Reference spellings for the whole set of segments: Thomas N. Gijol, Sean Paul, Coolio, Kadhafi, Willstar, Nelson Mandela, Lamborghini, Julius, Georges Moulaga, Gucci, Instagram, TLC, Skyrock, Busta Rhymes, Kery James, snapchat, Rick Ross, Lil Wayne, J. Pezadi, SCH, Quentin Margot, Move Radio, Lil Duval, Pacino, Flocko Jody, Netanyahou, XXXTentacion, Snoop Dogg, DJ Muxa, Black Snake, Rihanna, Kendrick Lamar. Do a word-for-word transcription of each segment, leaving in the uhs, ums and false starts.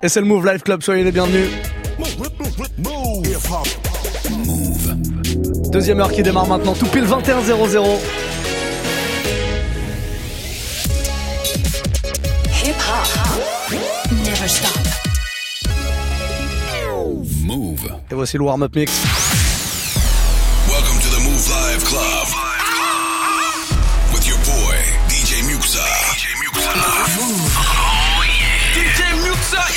Et c'est le Move Live Club, soyez les bienvenus. Move. Deuxième heure qui démarre maintenant, tout pile vingt et une heures. Hip hop, never stop. Move. Et voici le warm-up mix. Welcome to the Move Live Club. With your boy, D J Muxa. D J Muxa.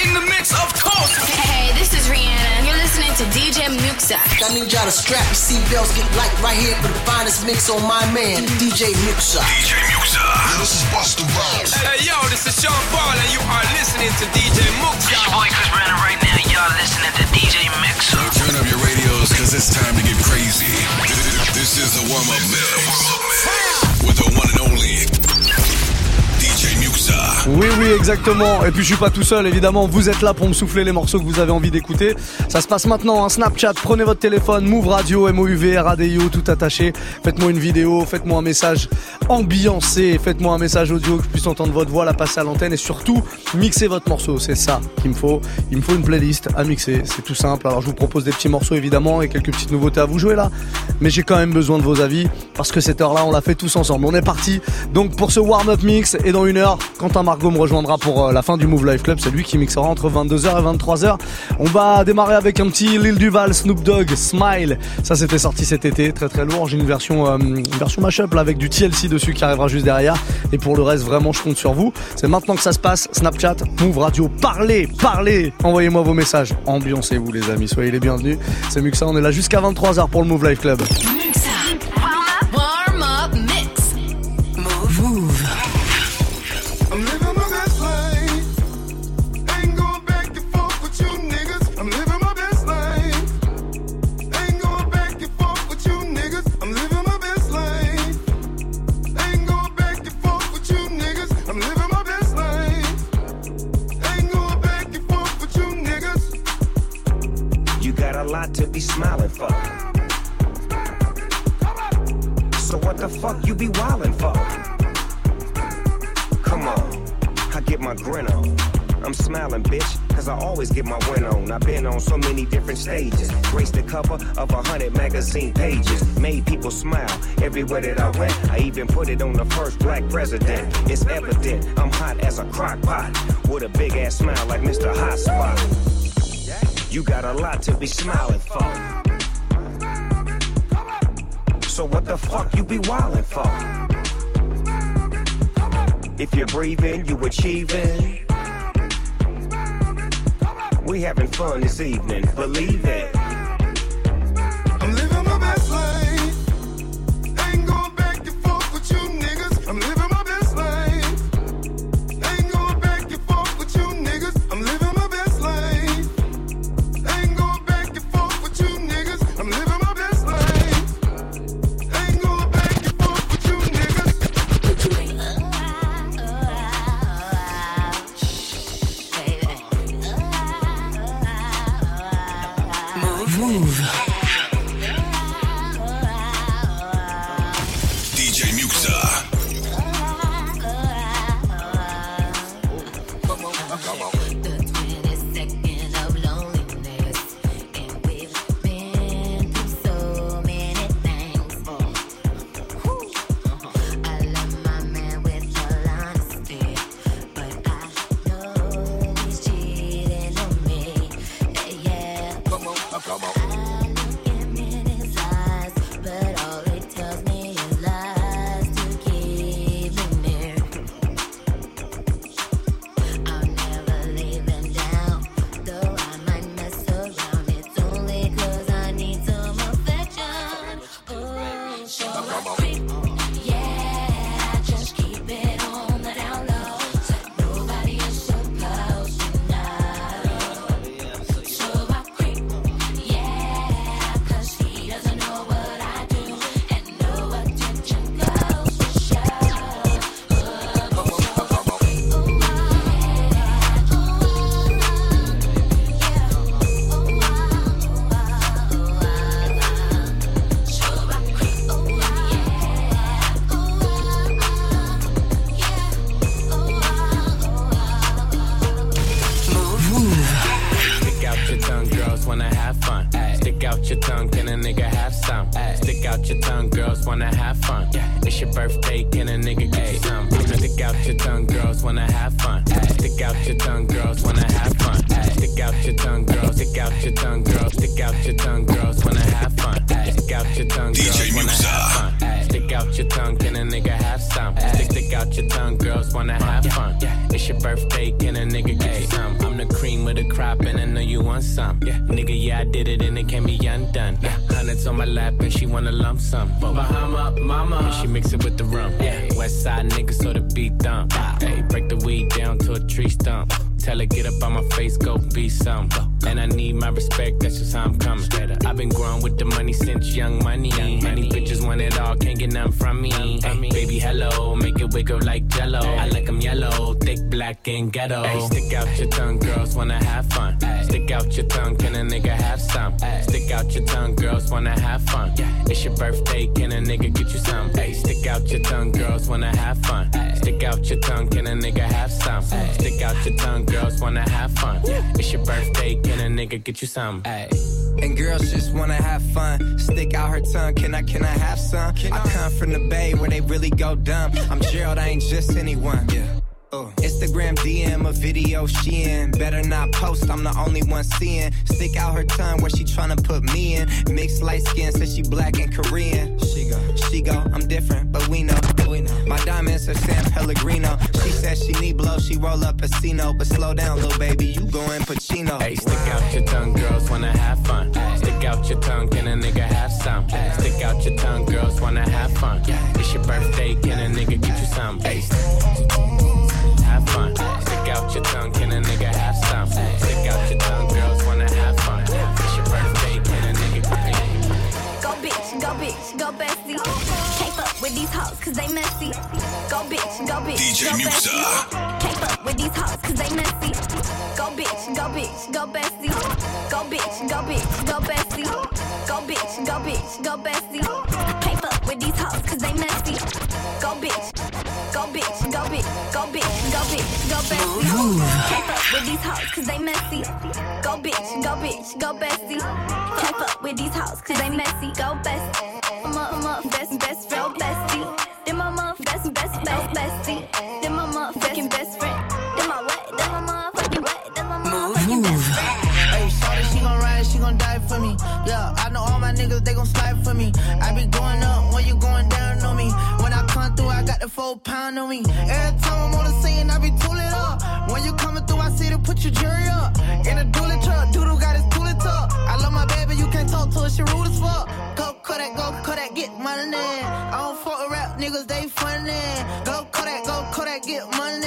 In the mix, of course. Hey, this is Rihanna. You're listening to D J Muxa. I need y'all to strap your seatbelts, get light right here for the finest mix on my man, D J Muxa. D J Muxa. This is Busta Rhymes. Hey, yo, this is Sean Paul, and you are listening to D J Muxa. It's your boy Chris Brown, right now y'all listening to D J Muxa. Turn up your radios, cause it's time to get crazy. This is the warm-up mix with the one and only. Oui, oui, exactement. Et puis je suis pas tout seul, évidemment. Vous êtes là pour me souffler les morceaux que vous avez envie d'écouter. Ça se passe maintenant, hein. Snapchat, prenez votre téléphone, Move Radio, M O U V R A D I O, tout attaché. Faites-moi une vidéo, faites-moi un message ambiancé, faites-moi un message audio, que je puisse entendre votre voix, la passer à l'antenne. Et surtout, mixez votre morceau, c'est ça qu'il me faut. Il me faut une playlist à mixer, c'est tout simple. Alors je vous propose des petits morceaux, évidemment, et quelques petites nouveautés à vous jouer là. Mais j'ai quand même besoin de vos avis, parce que cette heure-là, on la fait tous ensemble. On est parti, donc pour ce warm-up mix. Et dans une heure, Quentin Margot me rejoindra pour la fin du Move Live Club. C'est lui qui mixera entre vingt-deux heures et vingt-trois heures. On va démarrer avec un petit Lil Duval, Snoop Dogg, Smile. Ça c'était sorti cet été, très très lourd. J'ai une version, euh, une version mashup là, avec du T L C dessus qui arrivera juste derrière. Et pour le reste, vraiment je compte sur vous. C'est maintenant que ça se passe. Snapchat, Move Radio, parlez, parlez. Envoyez-moi vos messages, ambiancez-vous les amis, soyez les bienvenus. C'est Muxa, on est là jusqu'à vingt-trois heures pour le Move Live Club. To be smiling for. So what the fuck you be wildin' for? Come on, I get my grin on. I'm smiling, bitch, cause I always get my win on. I've been on so many different stages, graced the cover of a hundred magazine pages, made people smile everywhere that I went. I even put it on the first black president. It's evident I'm hot as a crock pot, with a big ass smile like Mister Hot Spot. You got a lot to be smiling for. So what the fuck you be wildin' for? If you're breathing, you achieving. We having fun this evening, believe it. I'm living my best life. Ain't going back and forth with you niggas. I'm living my best life. Ain't going back and forth with you niggas. I'm living. Come on. out your tongue, girls wanna have fun. Yeah. It's your birthday, can a nigga get you some? Stick out your tongue, girls wanna have fun. Stick out your tongue, girls wanna have fun. Stick out your tongue, girls. Stick out your tongue, girls. Stick out your tongue, girls wanna have fun. Stick out your tongue, girls wanna have fun. Stick out your tongue, can a nigga have some? Stick, stick out your tongue, girls wanna have fun. It's your birthday, can a nigga get you some? I'm the cream of the crop, and I know you want some. Nigga, yeah, I did it, and it can't be undone. Hundreds on my lap, and she wanna lump sum. Bahama, mama, and she mix it with the rum. West side niggas, so the beat thump. Hey, break the weed down to a tree stump. Tell her, get up on my face, go be some. And I need my respect, that's just how I'm coming. I've been growing with the money since young money. Many bitches want it all, can't get nothing from me. Ay, baby, hello, make it wiggle like jello. I like them yellow, thick, black, and ghetto. Ay, stick out your tongue, girls wanna have fun. Stick out your tongue, can a nigga have some? Stick out your tongue, girls wanna have fun. It's your birthday, can a nigga get you some? Ay, stick out your tongue, girls wanna have fun. Stick out your tongue, can a nigga have some? Stick out your tongue, girls wanna have fun. It's your birthday, can a nigga get you some? Ay. And girls just wanna have fun. Stick out her tongue, can I, can I have some? Can I, I come from the Bay where they really go dumb. I'm Gerald, I ain't just anyone. Yeah. Uh, Instagram D M a video she in. Better not post, I'm the only one seeing. Stick out her tongue where she tryna put me in. Mixed light skin, says she black and Korean. She go, she go, I'm different, but we know. We know. My diamonds are San Pellegrino. She says she need blow, she roll up a Cino. But slow down, little baby, you going Pacino. Hey, stick out your tongue, girls wanna have fun. Stick out your tongue, can a nigga have some? Stick out your tongue, girls wanna have fun. It's your birthday, can a nigga get you some? Hey, have fun. Stick out your tongue, can a nigga have some? Stick out your tongue, girls wanna have fun. It's your birthday, can a nigga get you some? Go bitch, go bitch, go bestie. Can't fuck with these hoes, cause they messy. Go bitch, go bitch, D J go Muxa. Bestie. Can't fuck with these hoes, cause they messy. Go bitch, go bitch, go bestie. Go bitch, go bitch, go bestie. Go bitch, go bitch, go bestie. Can't fuck with these hoes, cause they messy. Go bitch. Go bitch, go bitch, go bitch, go bitch, go bestie. Can't fuck with these hoes, cause they messy. Go bitch, go bitch, go bestie. Can't fuck with these hoes, cause they messy. Go best, mama, best, best, real bestie. Then my mom, best, best, best, bestie. Then my mom, fucking best friend. Then my what? Then my mom, fucking what? Then my mom, fucking best friend. Hey, shorty, she gon' ride, she gon' die for me. Yeah, I know all my niggas, they gon' slide for me. I be going up when you going down on me. I got the four pound on me. Every time I'm on the scene, I be tooling up. When you coming through, I see to put your jury up. In a dually truck, doodle got his tooling tuck. I love my baby, you can't talk to her, she rude as fuck. Go Kodak, go Kodak, get money. I don't fuck with rap niggas, they funny. Go Kodak, go Kodak, get money.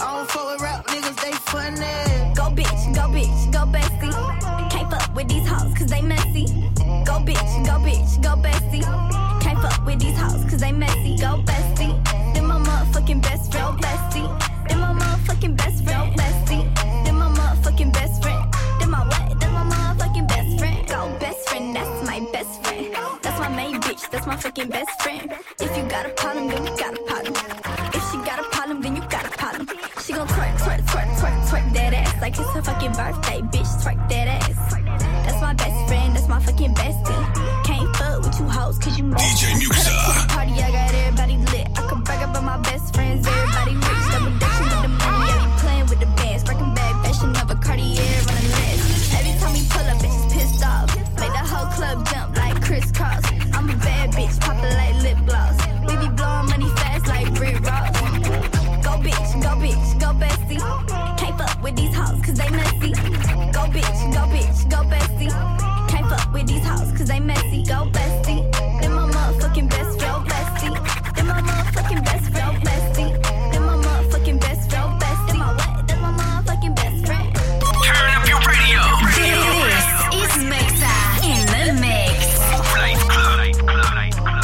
I don't fuck with rap niggas, they funny. Go bitch, go bitch, go bestie. Can't fuck with these hoes, cause they messy. Go bitch, go bitch, go bestie. Fuck with these hoes, cause they messy. Go bestie. Then my motherfucking best real bestie. Then my motherfucking best real bestie. Then my motherfucking best friend. Then my what? Then my motherfucking best friend. Go best friend, that's my best friend. That's my main bitch, that's my fucking best friend. If you got a problem, then you got a problem. If she got a problem, then you got a problem. She gon' twerk, twerk, twerk, twerk, twerk that ass. Like it's her fucking birthday, bitch, twerk that ass. That's my best friend, that's my fucking bestie. Can't fuck with you hoes, cause you messy. D J Muxa. I party, I got everybody lit. I can brag about my best friends, everybody rich. Double dutching with the money, I be playing with the bands. Breaking bad fashion of a Cartier on the list. Every time we pull up, bitches pissed off. Make the whole club jump like crisscross. I'm a bad bitch, poppin' like lip gloss. We be blowin' money fast like Rick Ross. Go bitch, go bitch, go bestie. Can't fuck with these hoes, cause they messy. Go bitch, go bitch, go bestie. Fuck with these hoes, cause they messy. Go bestie. Then my motherfucking best real bestie. Then my motherfucking best real bestie. Then my motherfucking best real bestie. Then my what? Then my motherfucking best friend. Turn up your radio. This is Muxa in the mix. Life Club, Life Club, Life Club, Life Club.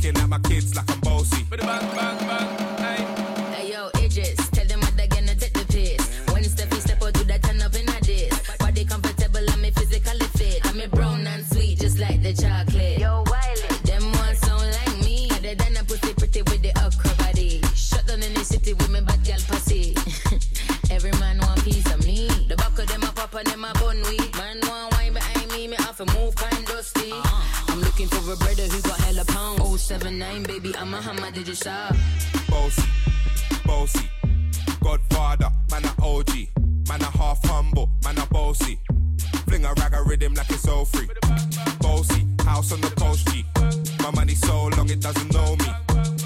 looking at my kids like I'm bossy. Bang, bang, bang, hey. Hey, yo, Idris, tell them what they're gonna take the piss. When Steffi step out, do that turn up in a diss. Body comfortable, I'm a physically fit. I'm a brown and sweet, just like the chocolate. Yo, Wiley, them ones don't like me. Other than a pussy pretty with the okra body. Shut down in the city with me bad girl pussy. Every man want piece of me. The back of them a pop and them a bun weed. Man want wine behind me, me have a move kind dusty. Uh-huh. I'm looking for a brother who got hella pound. oh seven nine, baby, I'm a hammer, did you stop? Bossy, bossy, Godfather, man a O G, man a half humble, man a bossy. Fling a rag a rhythm like it's all free. Bossy, house on the coast G. My money so long it doesn't know me.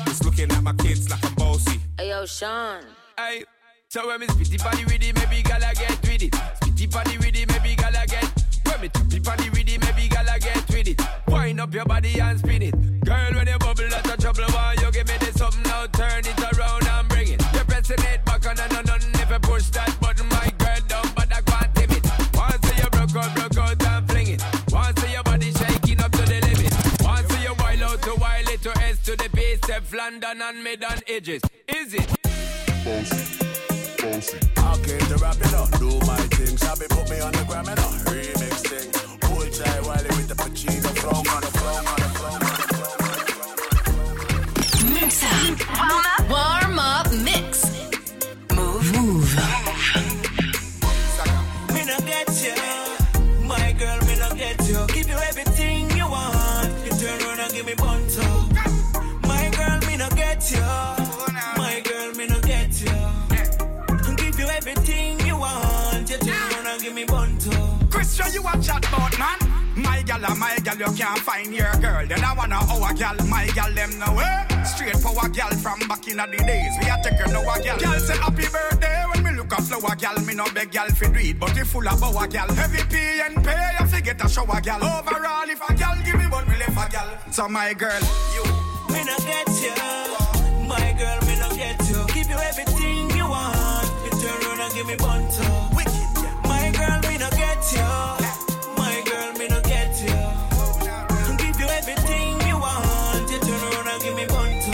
It's looking at my kids like I'm bossy. Hey yo, Sean. Hey. So when me spitty body with it, maybe gala get with it. Spitty body with it, maybe gala get. When me choppy body with it, maybe gala get with it. Wind up your body and spin it. Girl, when you bubble out of trouble, why you give me this something now? Turn it around and bring it. You're pressing it back on and on and if you push that button, my girl down, but I can't tame it. Once you broke out, broke out and fling it. Once your body shaking up to the limit. Once you wild out to wild it to S to the base of London and mid on edges. Is it? Both. I came to wrap it up, do my thing. Shabby put me on the gram and a remix thing. Pull Jai Wiley with the Pacino. Flung on the flung on the flung on the flung. Mix up. Warm up. Warm up mix. Move. Move. Me no get you. My girl, me no get you. Give you everything you want. You turn around and give me bunto. My girl, me no get you. Sure you a chatbot man, my gal a my gal you can't find your girl. Then I wanna our gal, my gal them no way. Straight power gal from back in the days. We a take her no a gal. Gal say happy birthday when me look a flower gal. Me no beg gal fi do it, but if full of our gal. Heavy pay and pay, you fi get a shower gal. Overall if a gal give me one, me left a gal. So my girl, you me no get you, my girl me no get you. Give you everything you want, you turn around and give me bunto. You. My girl, me no get you. I'll give you everything you want. You turn around and give me one, two.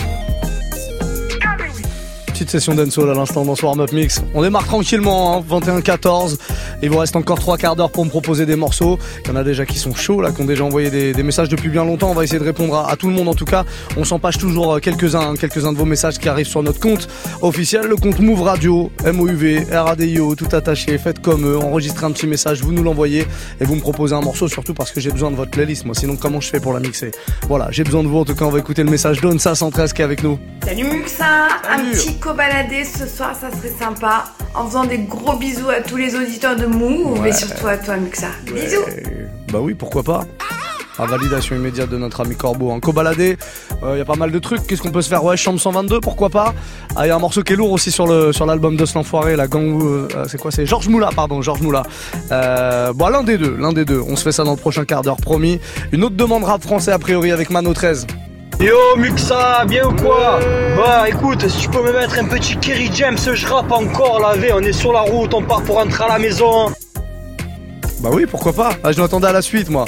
Petite session dancehall à l'instant dans ce warm-up mix. On démarre tranquillement, hein, vingt et un quatorze. Il vous reste encore trois quarts d'heure pour me proposer des morceaux. Il y en a déjà qui sont chauds, là, qui ont déjà envoyé des, des messages depuis bien longtemps. On va essayer de répondre à, à tout le monde en tout cas. On s'empêche toujours quelques-uns, hein, quelques-uns de vos messages qui arrivent sur notre compte officiel. Le compte Move Radio, M O U V, R A D I O, tout attaché. Faites comme eux, enregistrez un petit message, vous nous l'envoyez et vous me proposez un morceau, surtout parce que j'ai besoin de votre playlist. Moi, sinon, comment je fais pour la mixer? Voilà, j'ai besoin de vous. En tout cas, on va écouter le message d'Onsa cent treize qui est avec nous. Salut Muxa, un petit cobaladé ce soir, ça serait sympa. En faisant des gros bisous à tous les auditeurs de Move, ouais. Mais surtout à toi Muxa, ouais. Bisous. Bah oui, pourquoi pas. La validation immédiate de notre ami Corbeau, hein. Cobaladé, il euh, y a pas mal de trucs. Qu'est-ce qu'on peut se faire? Ouais, Chambre cent vingt-deux, pourquoi pas. Ah, il y a un morceau qui est lourd aussi sur, le, sur l'album de l'enfoiré, la gang... Euh, c'est quoi? C'est Georges Moula, pardon, Georges Moula. Euh, bon, l'un des deux, l'un des deux. On se fait ça dans le prochain quart d'heure, promis. Une autre demande rap français, a priori, avec Mano treize. Yo Muxa, bien ou quoi? Bah écoute, si tu peux me mettre un petit Kery James, je rappe encore la V, on est sur la route, on part pour rentrer à la maison. Bah oui, pourquoi pas? Ah, je m'attendais à la suite moi.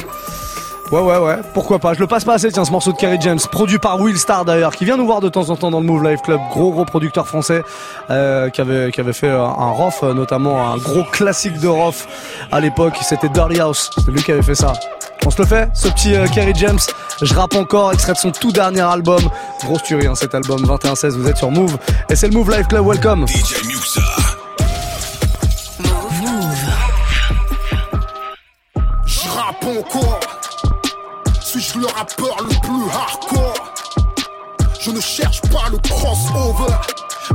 Ouais ouais ouais, pourquoi pas, je le passe pas assez tiens ce morceau de Kery James, produit par Willstar d'ailleurs, qui vient nous voir de temps en temps dans le Move Live Club, gros gros producteur français, euh, qui avait qui avait fait un rof, notamment un gros classique de rof à l'époque, c'était Dirty House, c'est lui qui avait fait ça. On se le fait, ce petit euh, Kery James, je rappe encore, extrait de son tout dernier album, grosse tuerie hein, cet album, vingt et un seize, vous êtes sur Move, et c'est le Move Live Club, welcome D J Muxa. Move, Move. Je rappe encore. Suis-je le rappeur le plus hardcore? Je ne cherche pas le crossover.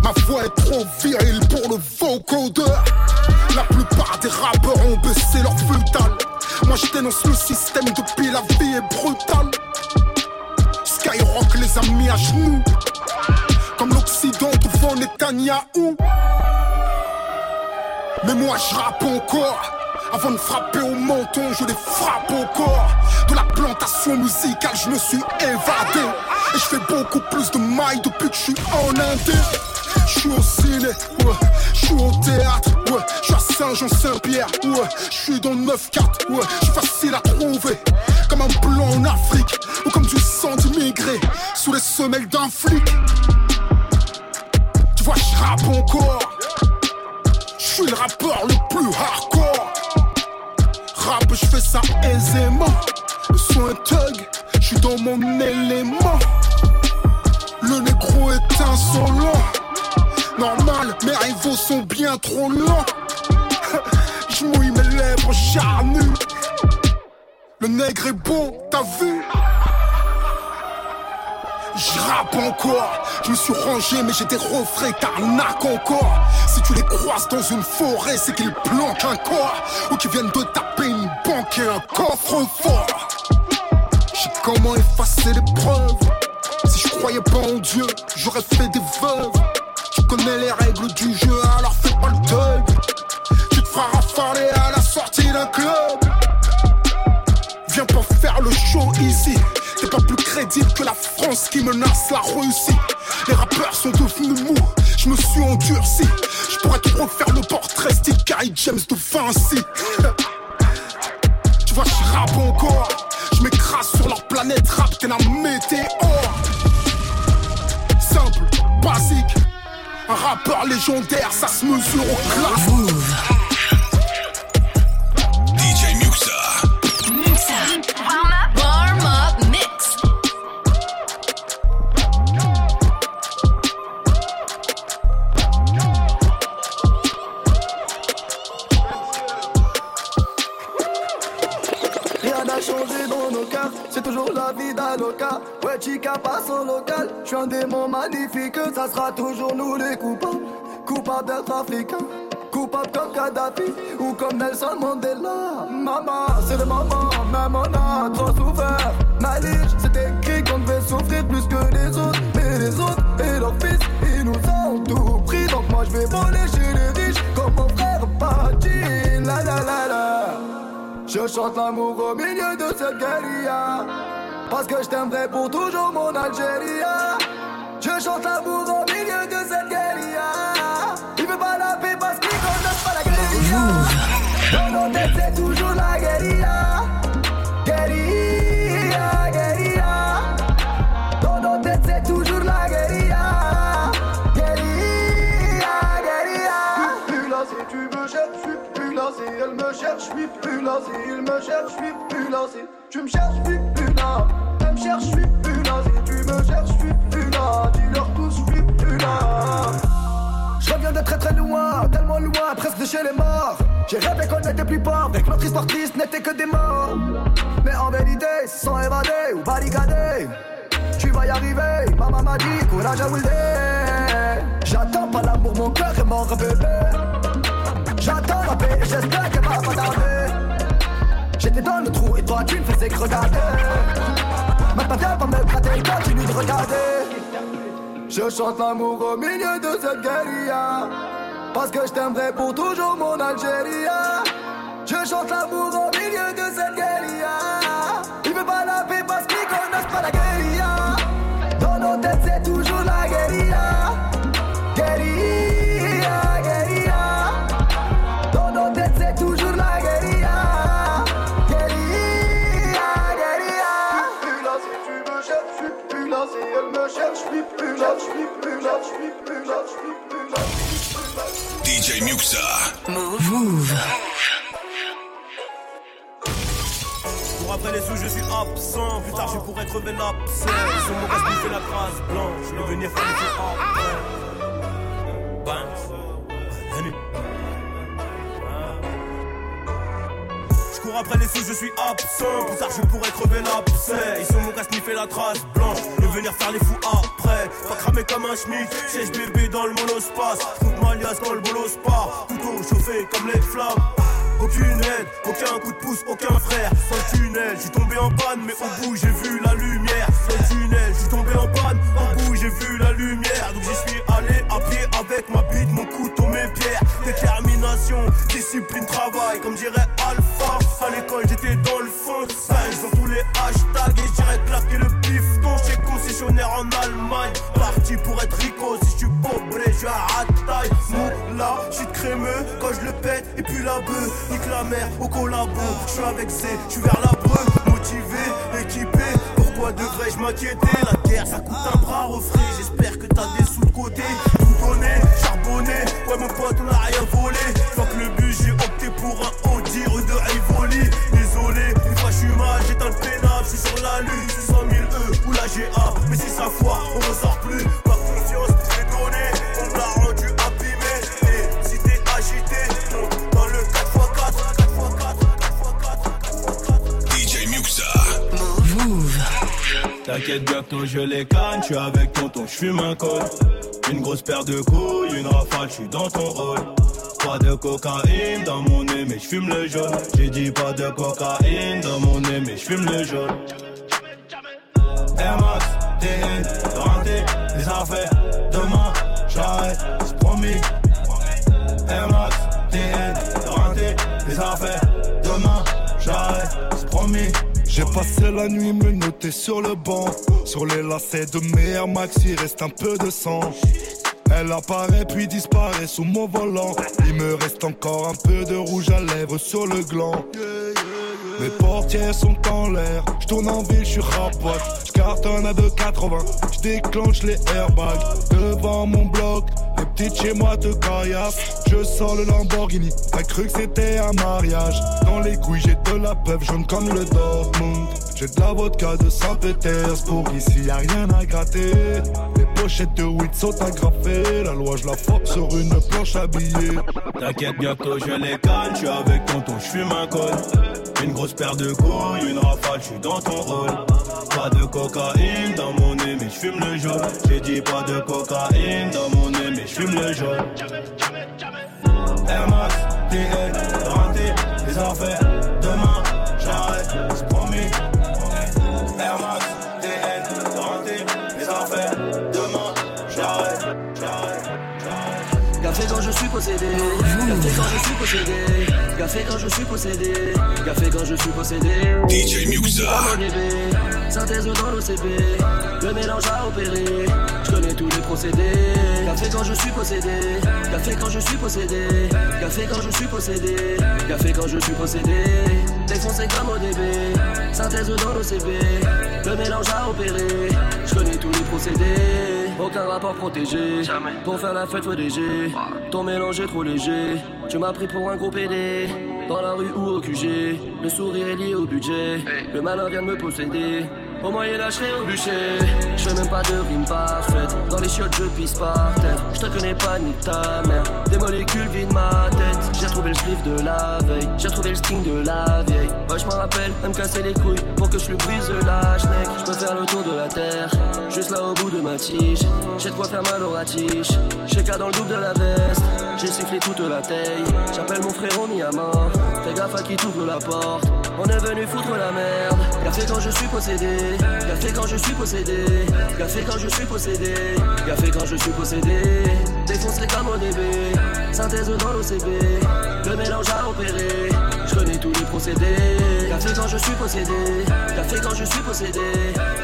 Ma voix est trop virile pour le vocodeur. La plupart des rappeurs ont baissé leur frontal. Moi je dénonce le système depuis la vie est brutale. Skyrock les a mis à genoux. Comme l'Occident devant Netanyahou. Mais moi je rappe encore. Avant de frapper au menton, je les frappe au corps. De la plantation musicale, je me suis évadé. Et je fais beaucoup plus de mailles depuis que je suis en Indé. Je suis au ciné, ouais. Je suis au théâtre, ouais. Je suis à Saint-Jean-Saint-Pierre, ouais. Je suis dans neuf quatre, ouais. Je suis facile à trouver. Comme un blanc en Afrique, ou comme du sang d'immigré. sous les semelles d'un flic. Tu vois, je rappe encore. Je suis le rappeur le plus hardcore. Rap, je fais ça aisément. Le son est thug, je suis dans mon élément. Le négro est insolent. Normal, mes rivaux sont bien trop lents. Je mouille mes lèvres charnues. Le nègre est beau, t'as vu? J'rappe encore, je me suis rangé mais j'ai des refrains, t'arnaques encore. Si tu les croises dans une forêt, c'est qu'ils planquent un corps ou qu'ils viennent de taper une banque et un coffre-fort. J'ai comment effacer les preuves. Si je croyais pas en Dieu, j'aurais fait des veuves. Tu connais les règles du jeu, alors fais pas le deuil. Tu te feras rafaler à la sortie d'un club. Viens pas faire le show easy. T'es pas plus crédible que la France qui menace la Russie. Les rappeurs sont devenus mous, je me suis endurci. Je pourrais te refaire le portrait style Kery James de Vinci. Tu vois, je rappe encore. Je m'écrase sur leur planète rap, t'es la météore. Simple, basique. Un rappeur légendaire, ça se mesure au clash. Ouais, chica passe au local. Je suis un démon magnifique. Ça sera toujours nous les coupables. Coupables d'être africains. Coupables comme Kadhafi ou comme Nelson Mandela. Maman, c'est le moment. Même on a trop souffert. Ma liche, c'était écrit qu'on devait souffrir plus que les autres. Mais les autres et leurs fils, ils nous ont tout pris. Donc moi je vais voler chez les riches comme mon frère Patin. La la la la. Je chante l'amour au milieu de cette guérilla. Parce que je t'aimerai pour toujours mon Algérie. Je chante l'amour au milieu de cette guérilla. Il veut pas la paix parce qu'il connaît pas la guérilla. Dans nos têtes c'est toujours la guérilla. Guérilla, guérilla. Dans nos têtes c'est toujours la guérilla. Guérilla, guérilla. Je suis plus là si tu me cherches, je suis plus là si elle me cherche, je suis plus là si il me cherche, je suis plus là si tu me cherches, je suis plus là. Je cherche, je suis plus là. Si tu me cherches, je suis plus là. Dis-leur tous, je suis plus là. Je reviens de très très loin, tellement loin, presque de chez les morts. J'ai rêvé qu'on n'était plus pauvres, mais que notre histoire triste n'était que des morts. Mais en vérité, ils se sont évadés ou barricadés. Tu vas y arriver, maman m'a dit, courage à Wildé. J'attends pas l'amour, mon cœur est mort, bébé. J'attends la paix et j'espère qu'elle va pas tarder. J'étais dans le trou et toi tu me faisais que regarder. Maintenant viens pas me gratter, continue de regarder. Je chante l'amour au milieu de cette guérilla. Parce que je t'aimerai pour toujours mon Algérie. Je chante l'amour au milieu de cette guérilla. Il veut pas la paix parce qu'ils connaissent pas la guérilla. Dans nos têtes c'est toujours la guérilla. Guérilla, guérilla. Dans nos têtes c'est toujours la guérilla. Si elle me cherche, je suis plus là, je suis plus là, je suis plus là, je suis plus là, je suis plus là. D J Muxa. Move. Move. Pour après les sous, je suis absent. Plus tard, je pourrais crever l'absent. Sur mon reste, il fait la trace blanche. Le venir fait le faire après. Bang. Je cours après les sous, je suis absent. Plus tard, je pourrais crever l'abcès. Ils sont mon gars, sniffer la trace blanche. Le venir faire les fous après. Pas cramer comme un schmick. Sèche bébé dans le monospace. J'coute ma liasse dans le bolospar. Couteau chauffé comme les flammes. Aucune aide, aucun coup de pouce, aucun frère. Sans tunnel, j'suis tombé en panne. Mais au bout, j'ai vu la lumière. Sans tunnel, j'suis tombé en panne. Au bout, j'ai vu la lumière. Donc j'y suis allé à pied avec ma bite, mon couteau, mes pierres. Détermination, discipline, travail. Comme dirait Alpha. À l'école, j'étais dans le fond. Sage dans tous les hashtags. Et j'irais claquer le pifton chez concessionnaire en Allemagne. Parti pour être rico. Si j'suis pauvre, j'suis à taille. Moula, j'suis crémeux. Quand j'le pète, et puis la bœuf. Nique la mer au collabo, je suis avec Z, je suis vers la breu, motivé, équipé, pour pourquoi devrais-je m'inquiéter? La guerre ça coûte un bras refrain. J'espère que t'as des sous de côté. Tout donné, charbonné, ouais mon pote on a rien volé. Faut que le but j'ai opté pour un Audi rue de Rivoli. Désolé, une fois je suis mal, j'étais un pénal. Je suis sur la lune, cent mille E ou la G A. Mais si ça foire, on ressort plus. Ma confiance j'ai donné, on me l'a rendu abîmé. Et si t'es agité, on, dans le quatre fois quatre, quatre fois quatre, quatre fois quatre, quatre fois quatre. D J Muxa. Move. T'inquiète bientôt je les canne, je suis avec tonton, je fume un col. Une grosse paire de couilles, une rafale, je suis dans ton rôle. Pas de cocaïne dans mon nez mais je fume le jaune. J'ai dit pas de cocaïne dans mon nez mais je fume le jaune. Max, T N, raté, les affaires. Demain, j'arrête, c'est promis. Max, T N, raté, les affaires. Demain, j'arrête, c'est promis. J'ai passé la nuit menotté sur le banc. Sur les lacets de mes Air Max, il reste un peu de sang. Elle apparaît puis disparaît sous mon volant. Il me reste encore un peu de rouge à lèvres sur le gland. Mes portières sont en l'air, j'tourne en ville, j'suis rapote. J'cartonne à deux quatre-vingts, j'déclenche les airbags. Devant mon bloc, les petites chez moi te caillassent. Je sors le Lamborghini, t'as cru que c'était un mariage. Dans les couilles j'ai de la peuple jaune comme le Dortmund. J'ai de la vodka de Saint-Pétersbourg, ici y'a rien à gratter. Les pochettes de weed sont agrafées, la loi je la frappe sur une planche à billets. T'inquiète bientôt je les calme, j'suis avec tonton, j'fume un col. Une grosse paire de couilles, une rafale, j'suis dans ton rôle. Pas de cocaïne dans mon nez mais j'fume le jaune. J'ai dit pas de cocaïne dans mon nez mais j'fume le jaune. Air Max, T L, raté, les affaires. Demain, j'arrête, c'est promis. Air Max, T L, raté, les affaires. Demain, j'arrête, j'arrête, j'arrête. Gaffé quand je suis possédé, gaffé quand je suis possédé, gaffé quand je suis possédé, gaffé quand je suis possédé. D J Muxa. Synthèse dans l'O C B, le mélange à opérer. Je connais tous les procédés. Café quand je suis possédé, café quand je suis possédé, café quand je suis possédé, café quand je suis possédé. Défoncé comme au début, synthèse dans l'O C B, le mélange à opérer. Je connais tous les procédés. Aucun rapport protégé, jamais. Pour faire la fête faut D G. Ton mélange est trop léger, tu m'as pris pour un gros pédé. Dans la rue ou au Q G, le sourire est lié au budget. Le malheur vient de me posséder, au moyen lâcherai au bûcher. Je fais même pas de rime parfaite, dans les chiottes je pisse par terre. Je te connais pas ni ta mère, des molécules vident ma tête. J'ai retrouvé le slip de la veille, j'ai retrouvé le sting de la vieille. Ouais je m'en rappelle, elle me cassait les couilles pour que je lui brise la schneck. Je peux faire le tour de la terre, juste là au bout de ma tige. J'ai de quoi faire mal au ratiche, j'ai qu'à dans le double de la veste. J'ai sifflé toute la taille, j'appelle mon frérot mis à mort. Fais gaffe à qui t'ouvre la porte, on est venu foutre la merde. Café quand je suis possédé, café quand je suis possédé, café quand je suis possédé, café quand je suis possédé. Défonce les comme au début, synthèse dans l'O C B, le mélange à opérer. Je connais tous les procédés. Café quand je suis possédé, café quand je suis possédé,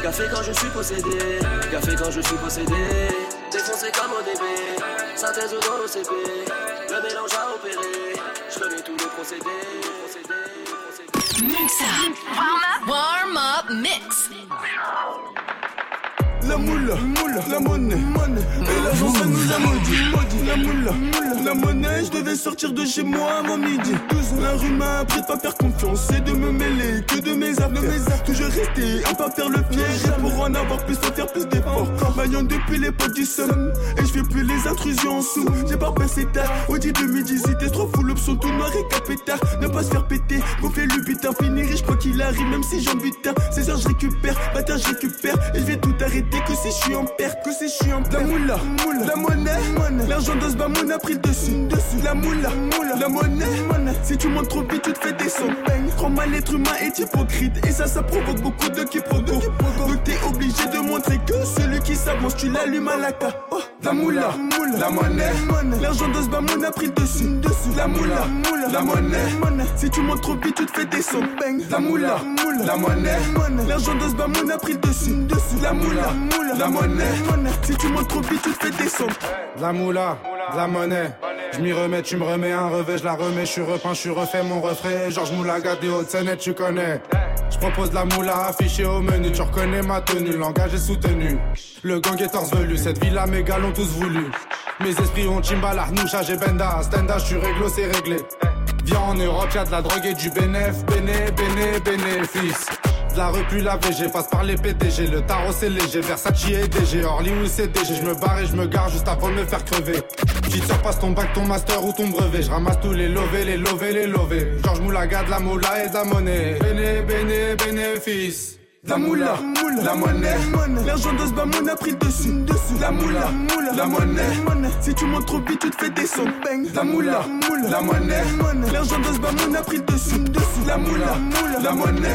café quand je suis possédé, café quand je suis possédé. Défoncé comme au début, synthèse dans l'O C B, le mélange à opérer. Je connais tous les procédés, procédés, procédés. Mix up, warm up, warm up, mix. La moule, moule, la monnaie, monnaie. Et l'agence nous a maudit. La moule, moule, la monnaie. Je devais sortir de chez moi avant midi. La rue m'a appris de pas faire confiance et de me mêler que de mes affaires. Toujours resté à pas faire le piège et pour en avoir plus, faut faire plus d'efforts. Travaillant depuis l'époque du sun et je fais plus les intrusions en sous. J'ai pas passé tard. Au dix deux mille dix-huit, t'es trop fou, l'option tout noir et capétard. Ne pas se faire péter, gonfler le butin, finir riche quoi qu'il arrive, même si j'en bute un. Ces heures je récupère, bâtard je récupère et je vais tout arrêter. Que si je suis en perte, que si je suis en perte. La moula, moula, la monnaie, monnaie. L'argent dans ce bamoun a pris le dessus, dessus. La moula, moula, la monnaie, monnaie. Si tu montes trop vite, tu te fais descendre. Trop mal, l'être humain est hypocrite. Et ça, ça provoque beaucoup de quiproquos. Donc t'es obligé de montrer que celui qui s'avance, tu l'allumes à la ca. Oh. La moula, moula, la monnaie, monnaie. L'argent dans ce bamoun a pris le dessus, dessus. La moula, moula, la monnaie, monnaie. Si tu montes trop vite, tu te fais descendre. La moula, moula, la monnaie, monnaie. L'argent dans ce bamoun a pris le dessus, dessus. La moula, moula, la monnaie, monnaie. Si tu montes trop vite, tu te fais descendre. La moula, la monnaie. Je m'y remets, tu me remets un revêt, je la remets. Je suis repeint, je suis refait, mon refrain. Georges Moulaga des Hauts-de-Seine, tu connais. Je propose la moula affichée au menu. Tu reconnais ma tenue, le langage est soutenu. Le gang est torse velu, cette villa méga l'ont tous voulu. Mes esprits ont Chimbala, Noucha, j'ai Benda. Stenda, je suis réglo, c'est réglé. Viens en Europe, y'a de la drogue et du bénéf. Béné, béné, bénéfice. De la repu, la V G, passe par les P D G. Le tarot c'est léger, Versace et D G. Orly ou C D G, je me barre et je me gare juste avant de me faire crever. Petite sœur, passe ton bac, ton master ou ton brevet. Je ramasse tous les lovés, les lovés, les lovés. Georges Moulaga, de la moula et de la monnaie. Béné, béné, bénéfice. La moula, la monnaie. L'argent de ce bamon a pris le dessus. La moula, la monnaie. Si tu montes trop vite, tu te fais des sons. La moula, la monnaie. L'argent de ce bamon a pris le dessus. La moula, la monnaie.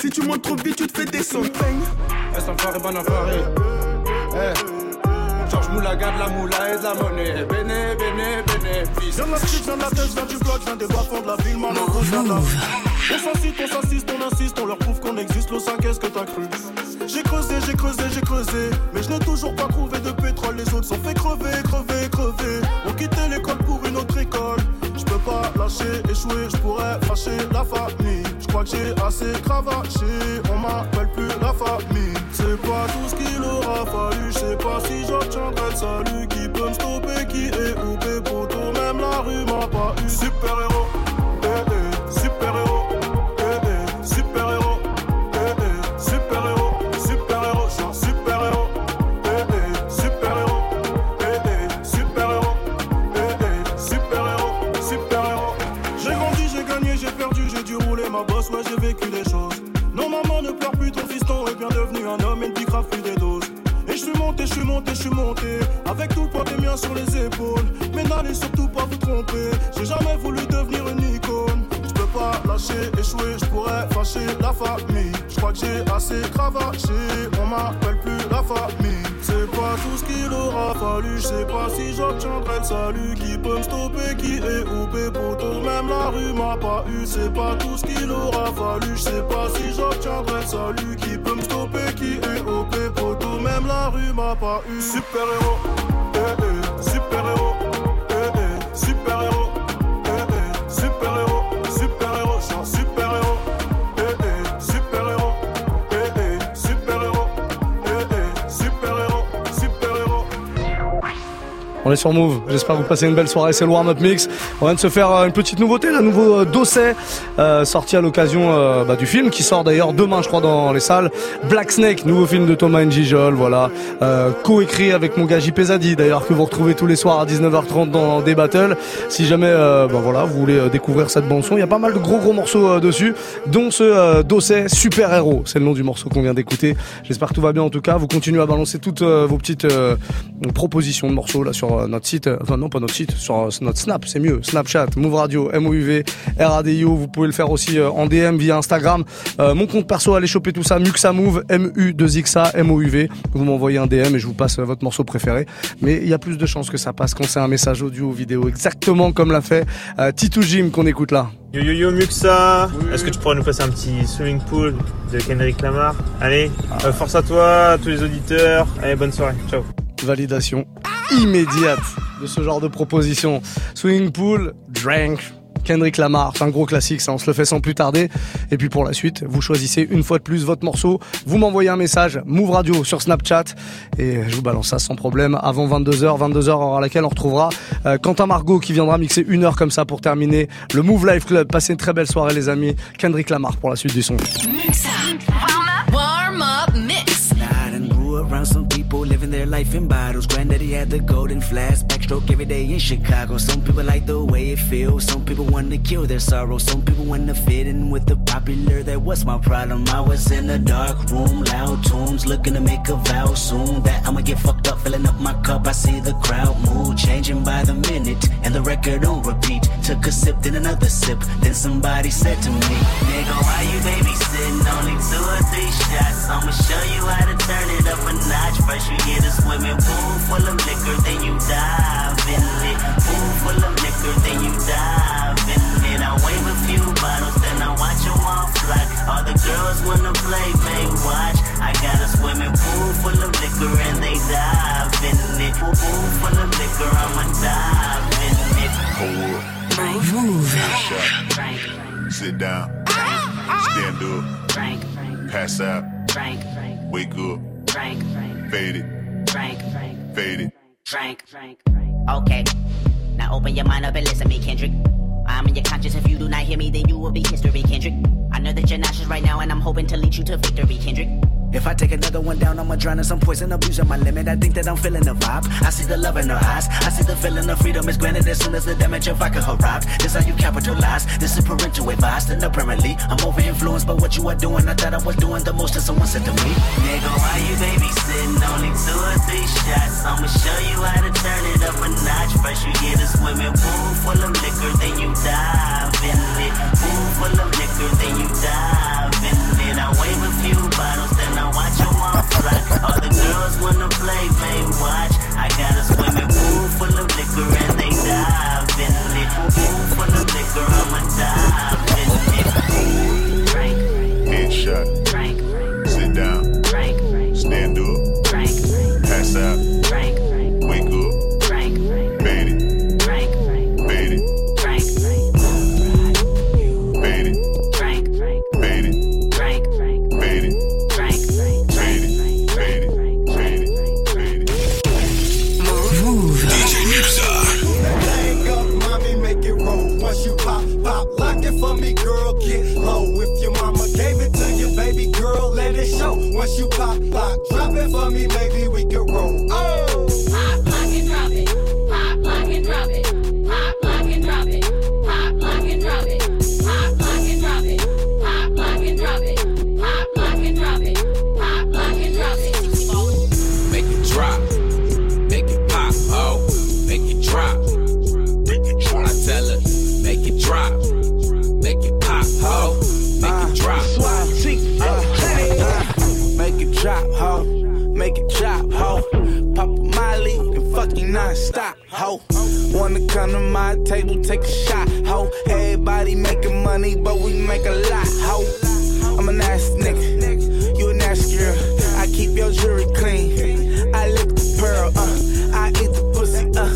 Si tu montes trop vite, tu te fais des sons. Eh, ça me bon affaire. Eh, Georges Moulaga, de la moula et de la monnaie. Béné, béné, béné, fils. Viens de la street, viens de la tête, viens du bloc, viens des bas-fonds de la ville, man, en gros, viens de la ville. On s'insiste, on s'insiste, on insiste, on leur prouve qu'on existe, le cinq, qu'est-ce que t'as cru? J'ai creusé, j'ai creusé, j'ai creusé, mais je n'ai toujours pas trouvé de pétrole, les autres sont fait crever, crever, crever. On quittait l'école pour une autre école, je peux pas lâcher, échouer, je pourrais fâcher la famille. Je crois que j'ai assez cravaché, on m'appelle plus la famille. C'est pas tout ce qu'il aura fallu, je sais pas si j'obtiendrai le salut. Qui peut me stopper, qui est où, des potos, même la rue m'a pas eu. Super héros, eh eh, super héros. Ouais, j'ai vécu des choses. Non, maman, ne pleure plus, ton fiston est bien devenu un homme et ne bicrave plus des doses. Et je suis monté, je suis monté, je suis monté, avec tout le poids des miens sur les épaules. Mais n'allez surtout pas vous tromper, j'ai jamais voulu devenir une icône. Je peux pas lâcher, échouer, je pourrais fâcher la famille. Je crois que j'ai assez cravaché, on m'appelle plus la famille. C'est pas tout ce qu'il aura fallu, je sais pas si j'obtiendrai le salut. Qui peut me stopper, qui est où, poto, même la rue m'a pas eu. C'est pas tout ce qu'il aura fallu, je sais pas si j'obtiendrai le salut. Qui peut me stopper, qui est où, poto, même la rue m'a pas eu. Super héros, eh eh, super héros, eh eh, super héros, eh eh, super héros, super héros, je suis un super héros. On est sur Move, j'espère que vous passez une belle soirée, c'est le warm-up mix. On vient de se faire une petite nouveauté, le nouveau Dossé, euh, sorti à l'occasion euh, bah, du film, qui sort d'ailleurs demain je crois dans les salles. Black Snake, nouveau film de Thomas N. Gijol, voilà, euh, co-écrit avec mon gars J. Pezadi d'ailleurs, que vous retrouvez tous les soirs à dix-neuf heures trente dans des battles. Si jamais euh, bah, voilà, vous voulez découvrir cette bande son, il y a pas mal de gros gros morceaux euh, dessus, dont ce euh, Dossé, Super Héros, c'est le nom du morceau qu'on vient d'écouter. J'espère que tout va bien en tout cas, vous continuez à balancer toutes euh, vos petites euh, propositions de morceaux là sur notre site, enfin non pas notre site, sur notre Snap, c'est mieux, Snapchat, Move Radio, M O U V, R A D I O, vous pouvez le faire aussi en D M via Instagram, euh, mon compte perso, allez choper tout ça, Muxa Move, M U deux X A, M O U V, vous m'envoyez un D M et je vous passe votre morceau préféré, mais il y a plus de chances que ça passe quand c'est un message audio ou vidéo, exactement comme l'a fait euh, Titou Jim qu'on écoute là. Yo yo yo Muxa, oui. Est-ce que tu pourrais nous passer un petit swimming pool de Kendrick Lamar? Allez, ah. euh, force à toi, à tous les auditeurs, allez bonne soirée, ciao. Validation immédiate de ce genre de proposition. Swing pool, drank, Kendrick Lamar, c'est un gros classique, ça on se le fait sans plus tarder. Et puis pour la suite, vous choisissez une fois de plus votre morceau, vous m'envoyez un message, Move Radio sur Snapchat, et je vous balance ça sans problème avant vingt-deux heures, vingt-deux heures heure à laquelle on retrouvera euh, Quentin Margot qui viendra mixer une heure comme ça pour terminer le Move Live Club. Passez une très belle soirée les amis, Kendrick Lamar pour la suite du son. Around some people living their life in bottles. Granddaddy had the golden flask, backstroke every day in Chicago. Some people like the way it feels, some people want to kill their sorrow, some people want to fit in with the popular. That was my problem. I was in a dark room, loud tunes, looking to make a vow soon that I'ma get fucked up, filling up my cup. I see the crowd mood changing by the minute, and the record on repeat. Took a sip, then another sip, then somebody said to me, nigga, why you babysitting? Only two or three shots, I'ma show you how to turn it up a notch. First you get a swimming pool full of liquor, then you dive in it. Pool full of liquor, then you dive in it. I wave a few bottles, then I watch them all fly. All the girls wanna play, they watch. I got a swimming pool full of liquor and they dive in it. Pool, pool full of liquor, I'ma dive in it. Move. Move. Sit down. Stand up. Frank, Frank. Pass out. Frank, Frank. Wake up. Frank, Frank. Fade it. Frank, Frank. Fade it. Frank, Frank, Frank. Okay. Now open your mind up and listen to me, Kendrick. I'm in your conscience. If you do not hear me, then you will be history, Kendrick. I know that you're nauseous right now, and I'm hoping to lead you to victory, Kendrick. If I take another one down, I'ma drown in some poison, abuse on my limit. I think that I'm feeling the vibe. I see the love in her eyes. I see the feeling of freedom is granted as soon as the damage of vodka arrives. This how you capitalize. This is parental advice. And apparently, I'm over influenced by what you are doing. I thought I was doing the most that someone said to me. Nigga, why you babysitting? Only two or three shots. I'ma show you how to turn it up a notch. First you get a swimming pool full of liquor, then you dive in it. Pool full of liquor, then you dive in it. I wave a few bottles, then I watch your mom fly. All the girls wanna play, babe, watch. I got a swimming pool full of liquor and they dive in it. Pool full of liquor, I'ma dive in it. Frank, headshot. Frank, sit down. Frank, stand up. Frank, pass out. Frank, wake up. Frank, fade it. Frank, fade it. Frank, fade it. Frank, fade it. Frank, fade it. For me, girl, get low. If your mama gave it to your baby girl, let it show. Once you pop, pop, drop it for me, maybe we can roll. Oh, pop, lock, and drop it. Pop, lock, and drop it. Pop, lock, and drop it. Pop, lock, and drop it. Pop, lock, and drop it. Pop, lock, and drop it. Pop, lock, and drop it. Pop, lock, and drop it. Make it drop, make it pop. Oh, make it drop, make it drop. I tell her, make it drop. Make it pop, ho. Make uh, it drop. Swap cheeks, uh, uh, make it drop, ho. Make it drop, ho. Pop a Molly and fucking non-stop, ho. Wanna come to my table, take a shot, ho. Everybody making money, but we make a lot, ho. I'm a nice nigga, you a nice girl. I keep your jewelry clean. I lick the pearl, uh. I eat the pussy, uh.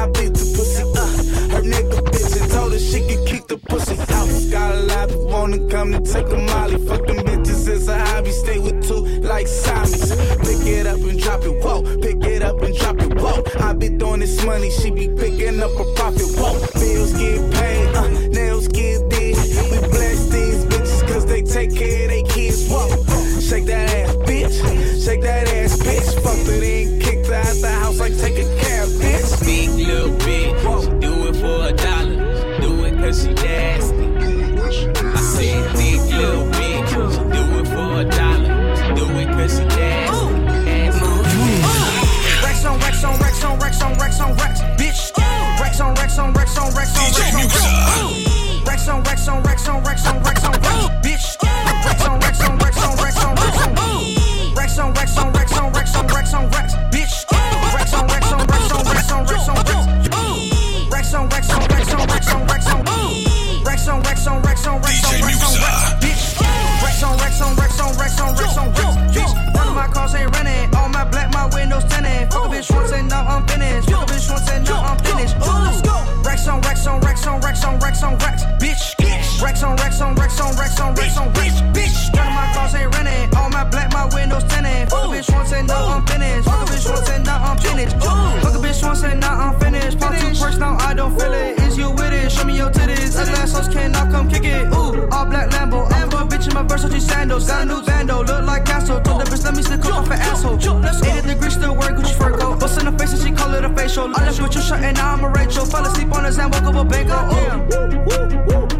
I beat the pussy, uh. Her nigga bitch and told her she could keep the pussy. Got a lot of wanna come to take a molly. Fuck them bitches, it's a hobby. Stay with two like Simons. Pick it up and drop it, whoa. Pick it up and drop it, whoa. I be doing this money, she be picking up a profit, whoa. Bills get paid, uh, nails get did. We bless these bitches cause they take care of they kids, whoa. Shake that ass, bitch. Shake that ass, bitch. Fuck it in, kicked her out the house like take a cab, bitch. Big little bitch, she do it for a dollar. Do it cause she nasty. I said thick little bitch, she do it for a dollar. Do it cause she nasty. Rex on Rex on Rex on Rex on Rex on Rex, bitch. Rex on Rex on Rex on Rex on Rex on Rex. Rex on Rex on Rex on Rex on Rex on Rex, bitch. Rex on Rex on Rex on Rex on Rex on Rex. Rex on Rex on Rex on Rex on Rex on Rex, bitch. Rex on Rex on Rex on Rex on Rex on Rex. Rex on Rex on Rex on Rex on Rex on. Rex on Rex on Rex on Rex on Rex on Rex, bitch. Rex on Rex on Rex on Rex on Rex on Rex, bitch. One of my cars ain't running, all my black, my windows tinted. Fuck a bitch once and now I'm finished. Fuck a bitch once and now I'm finished. Rex on Rex on Rex on Rex on Rex on Rex, bitch. Rex on Rex on Rex on Rex on Rex on Rex, bitch. One of my cars ain't running, all my black, my windows tinted. Fuck a bitch once and now I'm finished. Fuck a bitch once and now I'm finished. Fuck a bitch once and now I'm finished. Pop two perks now I don't feel it. Is you with it? Show me your titties. Atlanta sauce cannot come kick it. Ooh, all black Lambo. I'm a bitch in my Versace sandals. Got a new bando, look like Castle. Told the bitch let me stick up off an asshole. eighty degrees still wear Gucci fur coat. Bust in the face and she call it a facial. I left with you shut and now I'm a Rachel. Fall asleep on us and woke up a bingo. Ooh,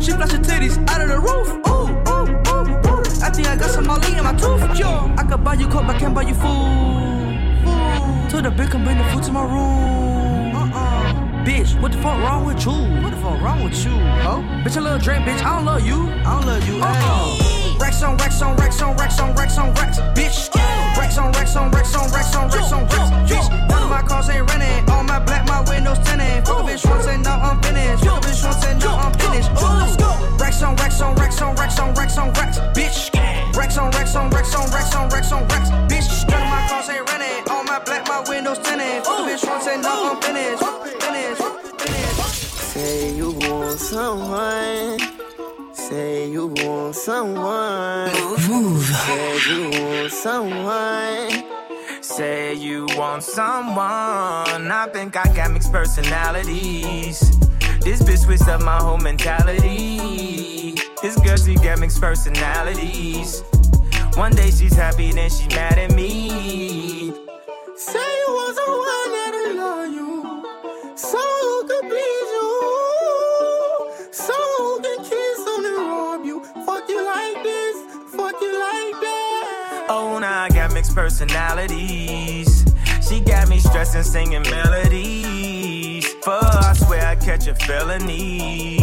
she flashed her titties out of the roof. Ooh, ooh, ooh, ooh. I think I got some Molly in my tooth. I could buy you coke, but can't buy you food. Told the bitch come bring the food to my room. Uh-uh. Bitch, what the fuck wrong with you? What the fuck wrong with you? Oh, bitch, a little drink, bitch. I don't love you. I don't love you. Oh, Rex on Rex on Rex on Rex on Rex on Rex, bitch. Rex on Rex on Rex on Rex on Rex on Rex, bitch. One of my cars ain't running, all my black, my windows tinted. Fuck a bitch once and now I'm finished. Fuck a bitch once and now I'm finished. Rex on Rex on Rex on Rex on Rex on Rex, bitch. Rex on Rex on Rex on Rex on Rex on Rex, bitch. One of my cars ain't running, all my black, my windows tinted. Fuck a bitch once and now I'm finished. Say you want someone, say you want someone. Move. Say you want someone. Say you want someone. I think I got mixed personalities. This bitch switched up my whole mentality. This girl, she got mixed personalities. One day she's happy, then she mad at me. Say you want someone that'll love you, someone who could please you, someone who can kiss and rob you, fuck you like this, fuck you like that. Oh, now I got mixed personalities. She got me stressing, singing melodies. For I swear I catch a felony.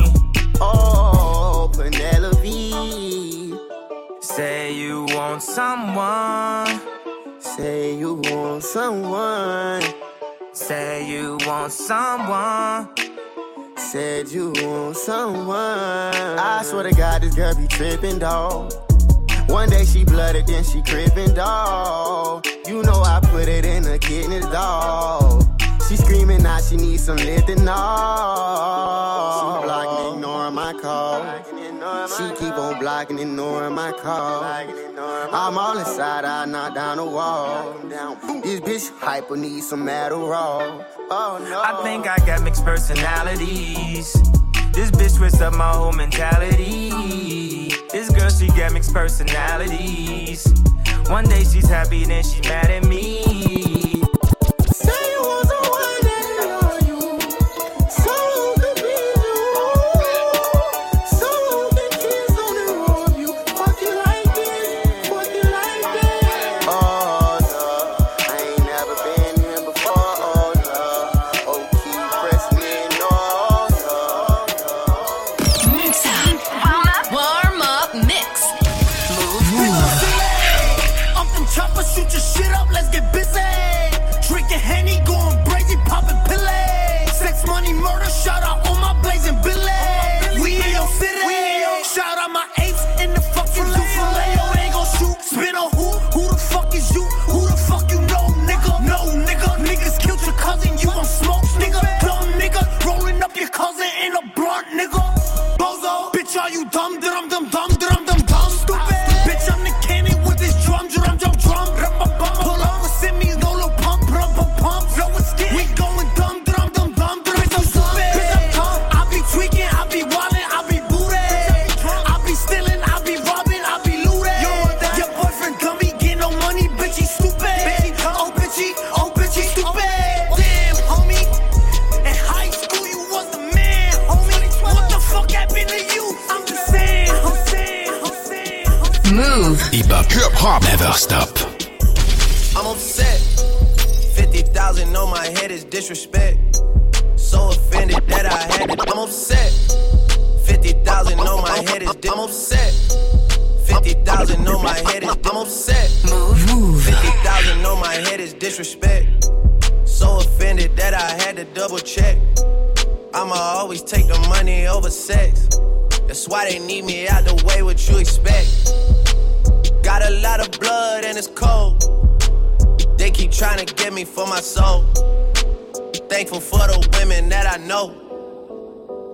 Oh, Penelope. Say you want someone. Say you want someone. Say you want someone. Said you want someone. I swear to God, this girl be trippin', dawg. One day she blooded, then she crippin', dawg. You know I put it in her kidneys, dawg. She screamin' now she needs some lifting, all. She blockin', ignoring my calls. She keep on blocking, ignoring my calls. I'm all inside, I knock down the wall. This bitch hyper needs some Adderall. Oh no. I think I got mixed personalities. This bitch twists up my whole mentality. This girl, she got mixed personalities. One day she's happy, then she mad at me.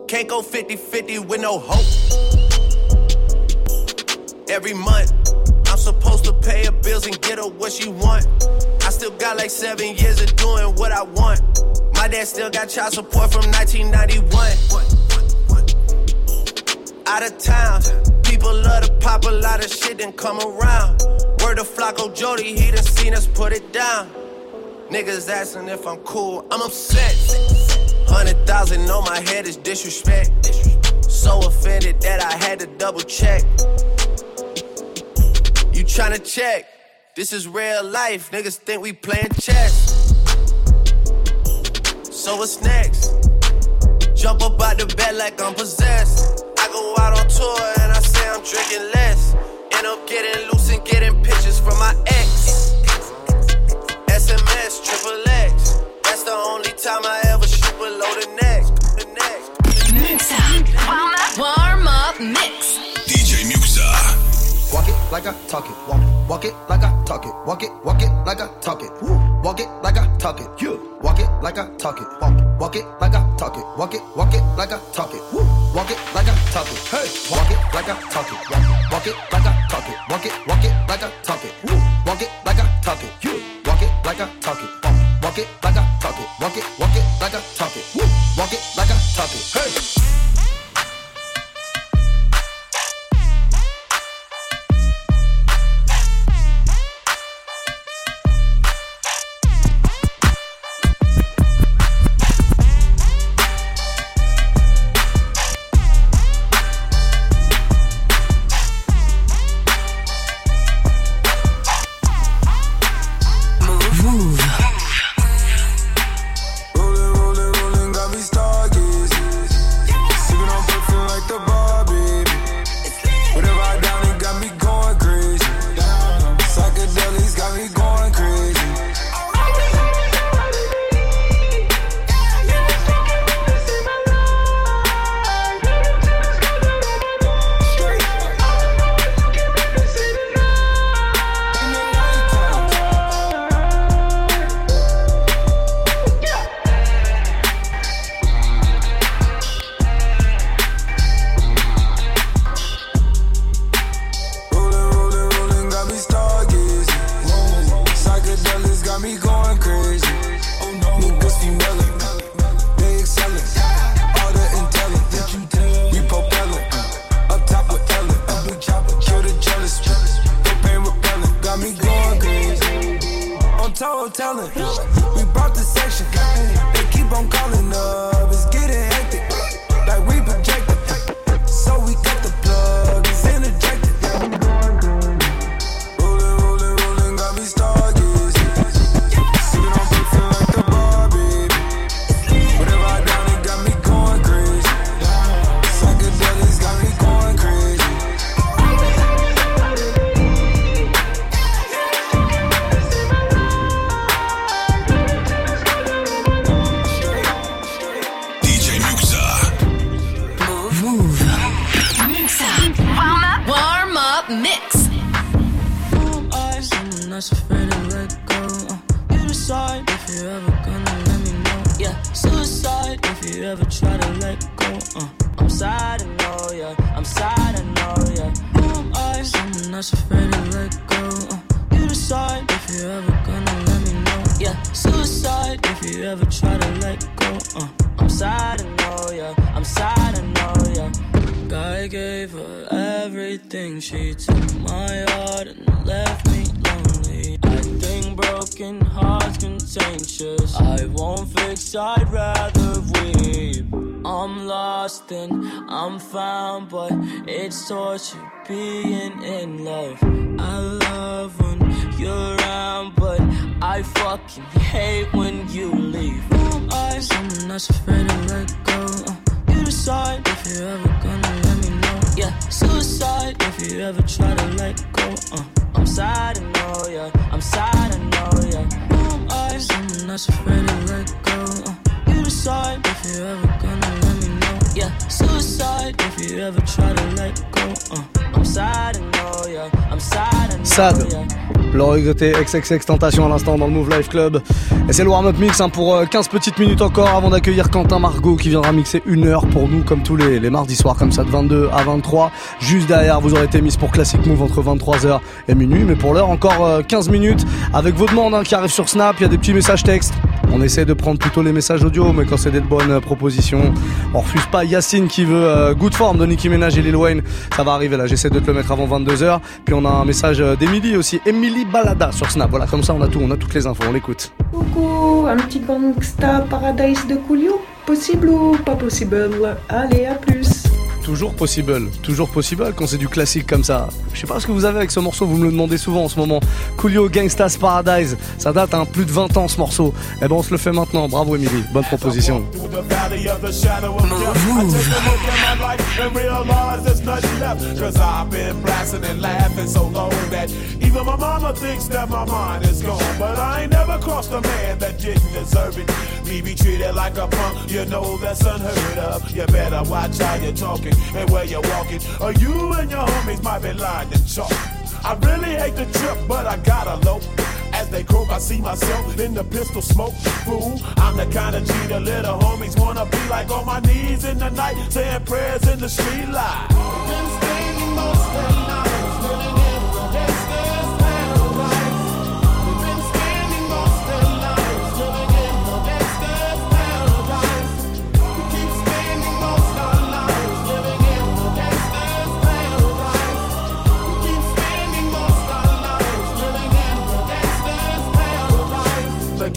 Can't go fifty-fifty with no hope. Every month, I'm supposed to pay her bills and get her what she want. I still got like seven years of doing what I want. My dad still got child support from nineteen ninety-one. Out of town, people love to pop a lot of shit then come around. Word to Flocko Jody, he done seen us put it down. Niggas asking if I'm cool, I'm upset. Hundred thousand on my head is disrespect. So offended that I had to double check. You tryna check? This is real life. Niggas think we playing chess. So what's next? Jump up out the bed like I'm possessed. I go out on tour and I say I'm drinking less. End up getting loose and getting pictures from my ex. S M S, triple X. That's the only time I ever shoot below the neck. The neck. Muxa, warm up mix. D J Muxa. Walk it like I talk it. Walk it, walk it like I talk it. Walk it, walk it like I talk it. Walk it like I talk it. You walk it like I talk it. Walk, walk it like I talk it. Walk it, walk it like I talk it. Woo. Walk it like I talk it. Hey, walk it like I talk it. Walk it like I talk it. Walk it, walk it like I talk it. Woo. Walk it like I talk it. You walk it like I talk it. Walk it like I talk it. Walk it, walk it like I talk it. Woo. Walk it like I talk it. Hey. Torture being in love. I love when you're around, but I fucking hate when you leave. Who am I? Someone that's afraid to let go. Uh, you decide if you're ever gonna let me know. Yeah, suicide if you ever try to let go. Uh, I'm sad, I know, yeah. I'm sad, I know, yeah. Who am I? Someone that's afraid to let go. Uh, you decide if you're ever gonna let me know. Yeah, suicide if you ever try to let go. Sad, leur regretté X X X Tentacion à l'instant dans le Move Live Club. Et c'est le warm-up mix hein, pour quinze petites minutes encore avant d'accueillir Quentin Margot qui viendra mixer une heure pour nous comme tous les, les mardis soirs comme ça de vingt-deux à vingt-trois. Juste derrière vous aurez été mis pour Classic Move entre vingt-trois heures et minuit. Mais pour l'heure encore euh, quinze minutes avec vos demandes hein, qui arrivent sur Snap, il y a des petits messages textes. On essaie de prendre plutôt les messages audio, mais quand c'est des bonnes propositions, on refuse pas. Yacine qui veut euh, Good Form de Nicki Minaj et Lil Wayne, ça va arriver là, j'essaie de te le mettre avant vingt-deux heures. Puis on a un message d'Emilie aussi, Emilie Balada sur Snap, voilà comme ça on a tout, on a toutes les infos, on l'écoute. Coucou, un petit Gangsta Paradise de Coolio, possible ou pas possible? Allez, à plus. Toujours possible, toujours possible quand c'est du classique comme ça. Je sais pas ce que vous avez avec ce morceau, vous me le demandez souvent en ce moment. Coolio, Gangsta's Paradise, ça date hein, plus de vingt ans ce morceau. Et ben on se le fait maintenant, bravo Émilie, bonne proposition. And where you're walking, or you and your homies might be lying and chalk. I really hate the trip, but I gotta low. as they croak, I see myself in the pistol smoke, fool. I'm the kind of G the little homies wanna be like, on my knees in the night, saying prayers in the street light. Been staying most of the night.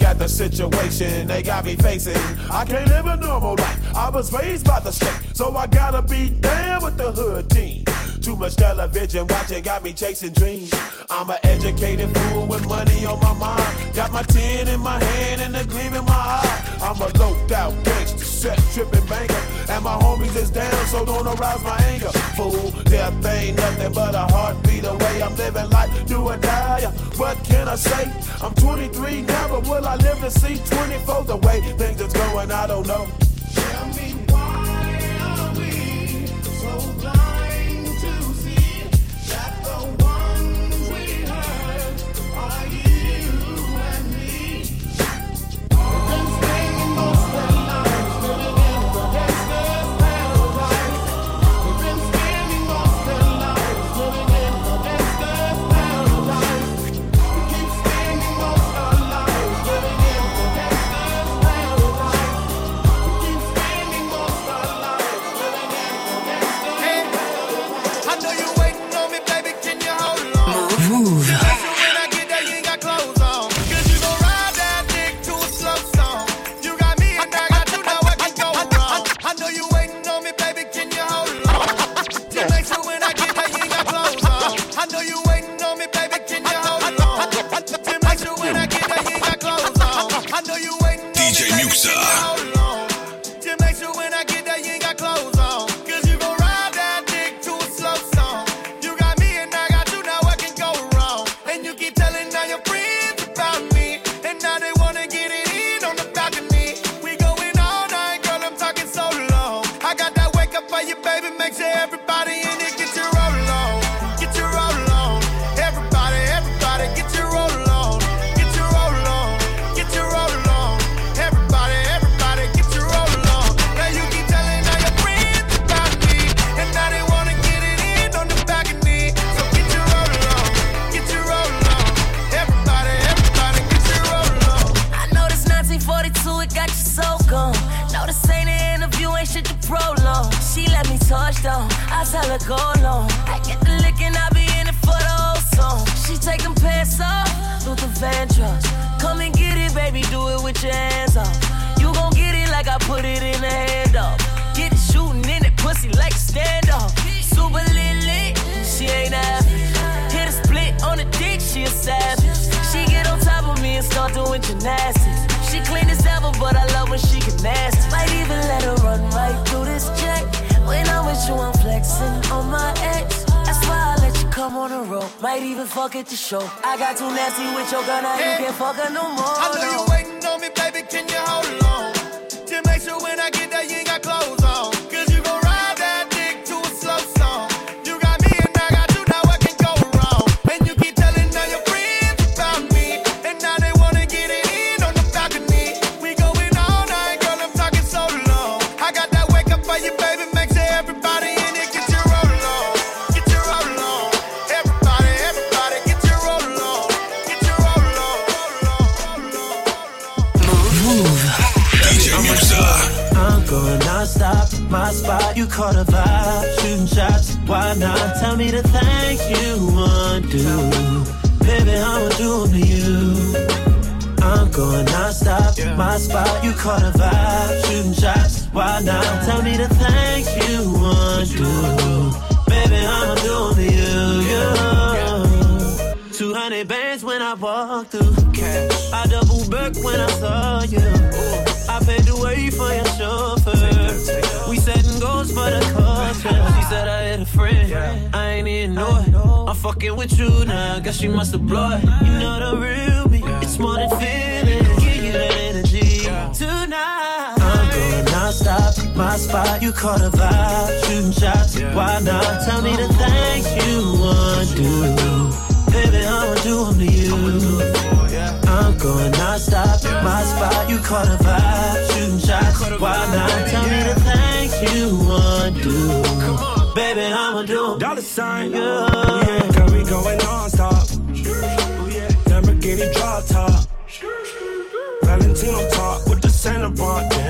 Got the situation they got me facing. I can't live a normal life. I was raised by the state, so I gotta be down with the hood team. Too much television watching got me chasing dreams. I'm an educated fool with money on my mind. Got my tin in my hand and a gleam in my eye. I'm a low-down gangster, set tripping banker, and my homies is down, so don't arouse my anger. Fool, death ain't nothing but a heartbeat away. I'm living life, do or die. What can I say? I'm twenty-three now, but will I live to see twenty-four? The way things is going, I don't know. Tell me, why are we so blind? going non-stop. My spot, you caught a vibe. Shooting shots, why not? Tell me the things you want to do. Baby, I'ma do dollar sign, yeah. Yeah, girl, we going non-stop. Lamborghini drop top. Valentino top with the Santa Barbara.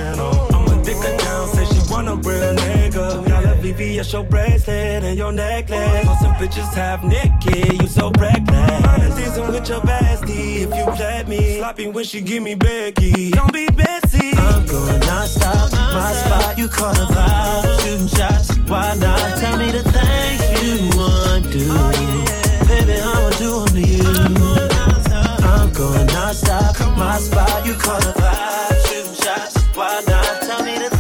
A real nigga, got a V V S, your bracelet and your necklace. All some bitches half naked, you so reckless. Mind season with your bestie, if you play me. Sloppy when she give me Becky, don't be busy. I'm going non-stop, my spot, you caught a vibe. Shooting shots, why not? Tell me the things you want to do. Baby, I'ma do them to you. I'm going non-stop, my spot, you caught a vibe. Shooting shots, why not? Tell me the things.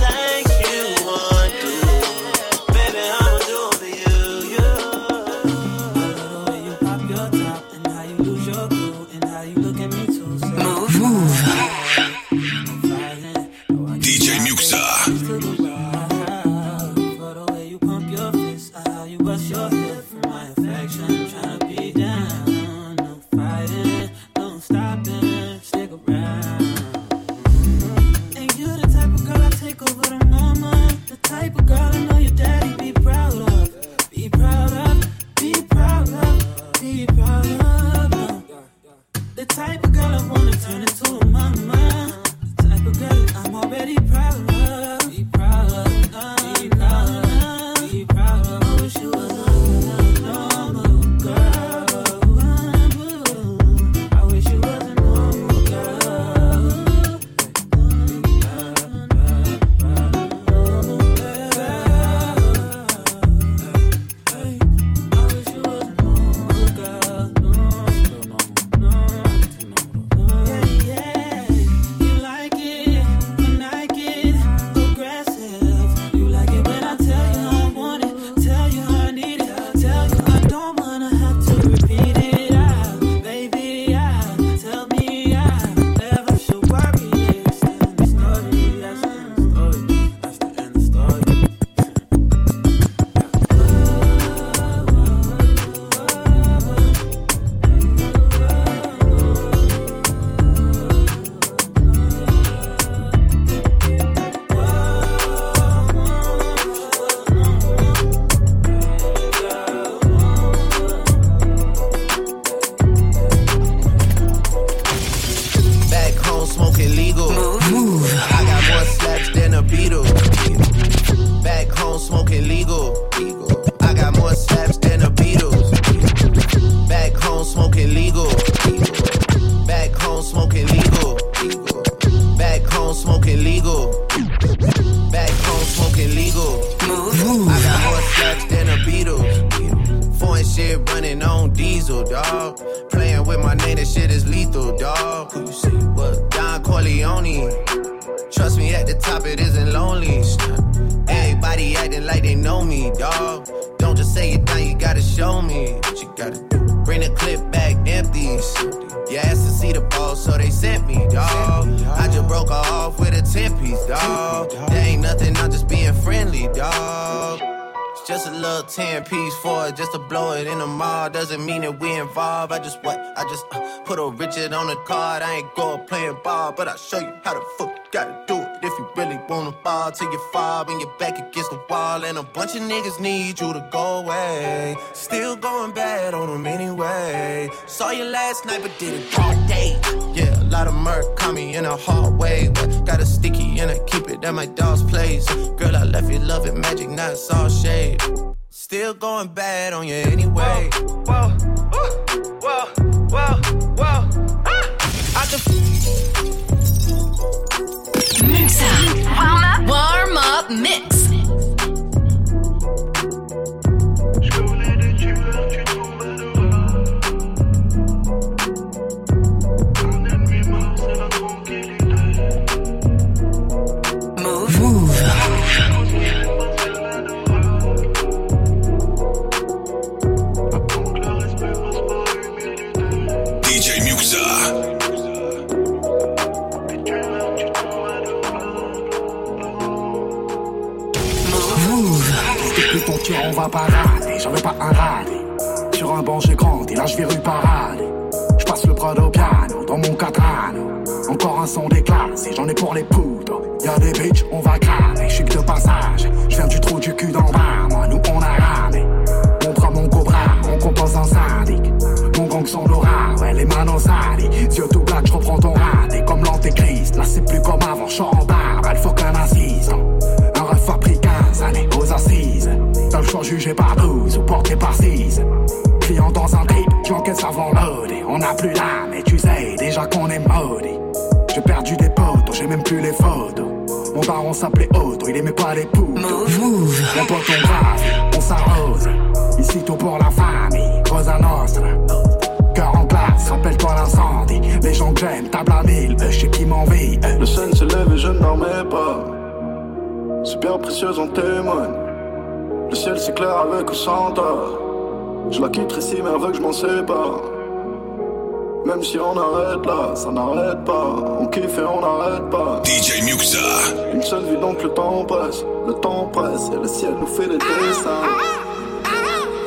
I just what? I just uh, put a Richard on the card. I ain't go playing ball, but I'll show you how the fuck you gotta do it. If you really wanna ball till you fall and you're back against the wall. And a bunch of niggas need you to go away. Still going bad on them anyway. Saw you last night, but did it all day. Yeah, a lot of murk caught me in a hallway. But got a sticky and I keep it at my dog's place. Girl, I left you loving magic, not all shade. Still going bad on you anyway. Whoa, whoa, ooh. Whoa, whoa, whoa, ah! I can mix up, warm up, warm up, mix. On va parader, j'avais pas un rallye. Sur un banc j'ai grandi, là je vais rue parade. Je passe le prod au piano. dans mon katane. Encore un son déclassé, j'en ai pour les poudres. Y'a des bitches, on va cramer. J'suis que de passage, j'viens du trou du cul d'en bas. Moi, nous on a ramé. On prend mon cobra, on compose un syndic. Mon gang sans l'aura, ouais, les manos sali. Dieu tout black, j'reprends ton raté comme l'antéchrist. Là, c'est plus comme avant, j'suis en barbe, elle faut qu'un assistant. Un ref a pris quinze années aux assises. T'as le choix jugé par douze ou porté par six. Client dans un trip, tu encaisses avant l'audit. On a plus l'âme, mais tu sais déjà qu'on est maudit. J'ai perdu des potes, j'ai même plus les photos. Mon baron s'appelait Otto, il aimait pas les poudres. Mon pote on brave, on s'arrose. Ici tout pour la famille, Cosa Nostra. Cœur en glace, rappelle-toi l'incendie. Les gens que j'aime, table à mille, je sais qui m'envie. Le sun se lève et je ne dormais pas. Super précieuse en témoigne. Le ciel s'éclaire avec ou sans tort. Je la quitterai si merveilleux que je m'en sépare. Même si on arrête là, ça n'arrête pas. On kiffe et on n'arrête pas. D J Muxa. Une seule vie donc le temps presse. Le temps presse et le ciel nous fait des dessins.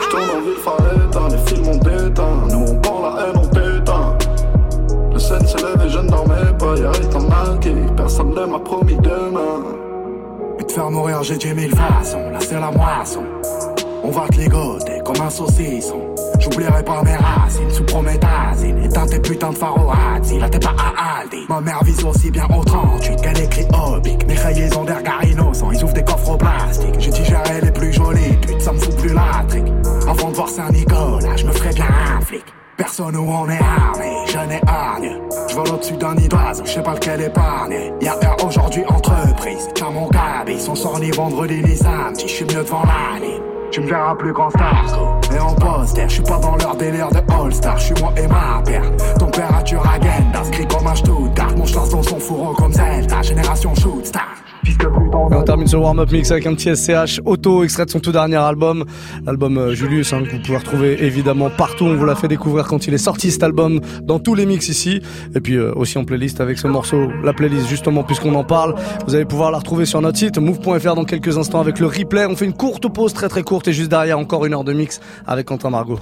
Je tourne en ville, fallait éteindre. Les films ont déteint. Nous on prend la haine, on déteint. Le scène se lève et je ne dormais pas. Y'a rien à manquer, personne ne m'a promis demain. Et te faire mourir j'ai dix mille façons. Là c'est la moisson. On va te ligoter comme un saucisson. J'oublierai pas mes racines sous prométhazine. Éteins tes putains de pharoazine, là t'es pas à Aldi. Ma mère vise aussi bien au trente-huit qu'elle écrit obique. Mes rayés ont des regards innocents, ils ouvrent des coffres au plastique. J'ai digéré les plus jolies putes, ça me fout plus la trique. Avant de voir Saint-Nicolas, je me ferai bien un flic. Personne où on est armé, je n'épargne. Je vole au-dessus d'un nid d'oiseau, je sais pas lequel épargner. Y'a heure aujourd'hui entreprise, tiens mon cab. Ils sont sortis vendredi ni samedi, je suis mieux devant l'année. Tu me verras plus grand star, et en poster. J'suis pas dans leur délire de all-star, j'suis moi et ma paire. Température à Gendas, crie comme un Stuttgart. Mon chasse dans son fourreau comme Zelda, génération shootstar. On termine ce warm-up mix avec un petit S C H Auto, extrait de son tout dernier album, l'album Julius, hein, que vous pouvez retrouver évidemment partout. On vous l'a fait découvrir quand il est sorti cet album, dans tous les mix ici, et puis euh, aussi en playlist avec ce morceau. La playlist justement, puisqu'on en parle, vous allez pouvoir la retrouver sur notre site move point f r dans quelques instants avec le replay. On fait une courte pause, très très courte, et juste derrière encore une heure de mix avec Quentin Margot.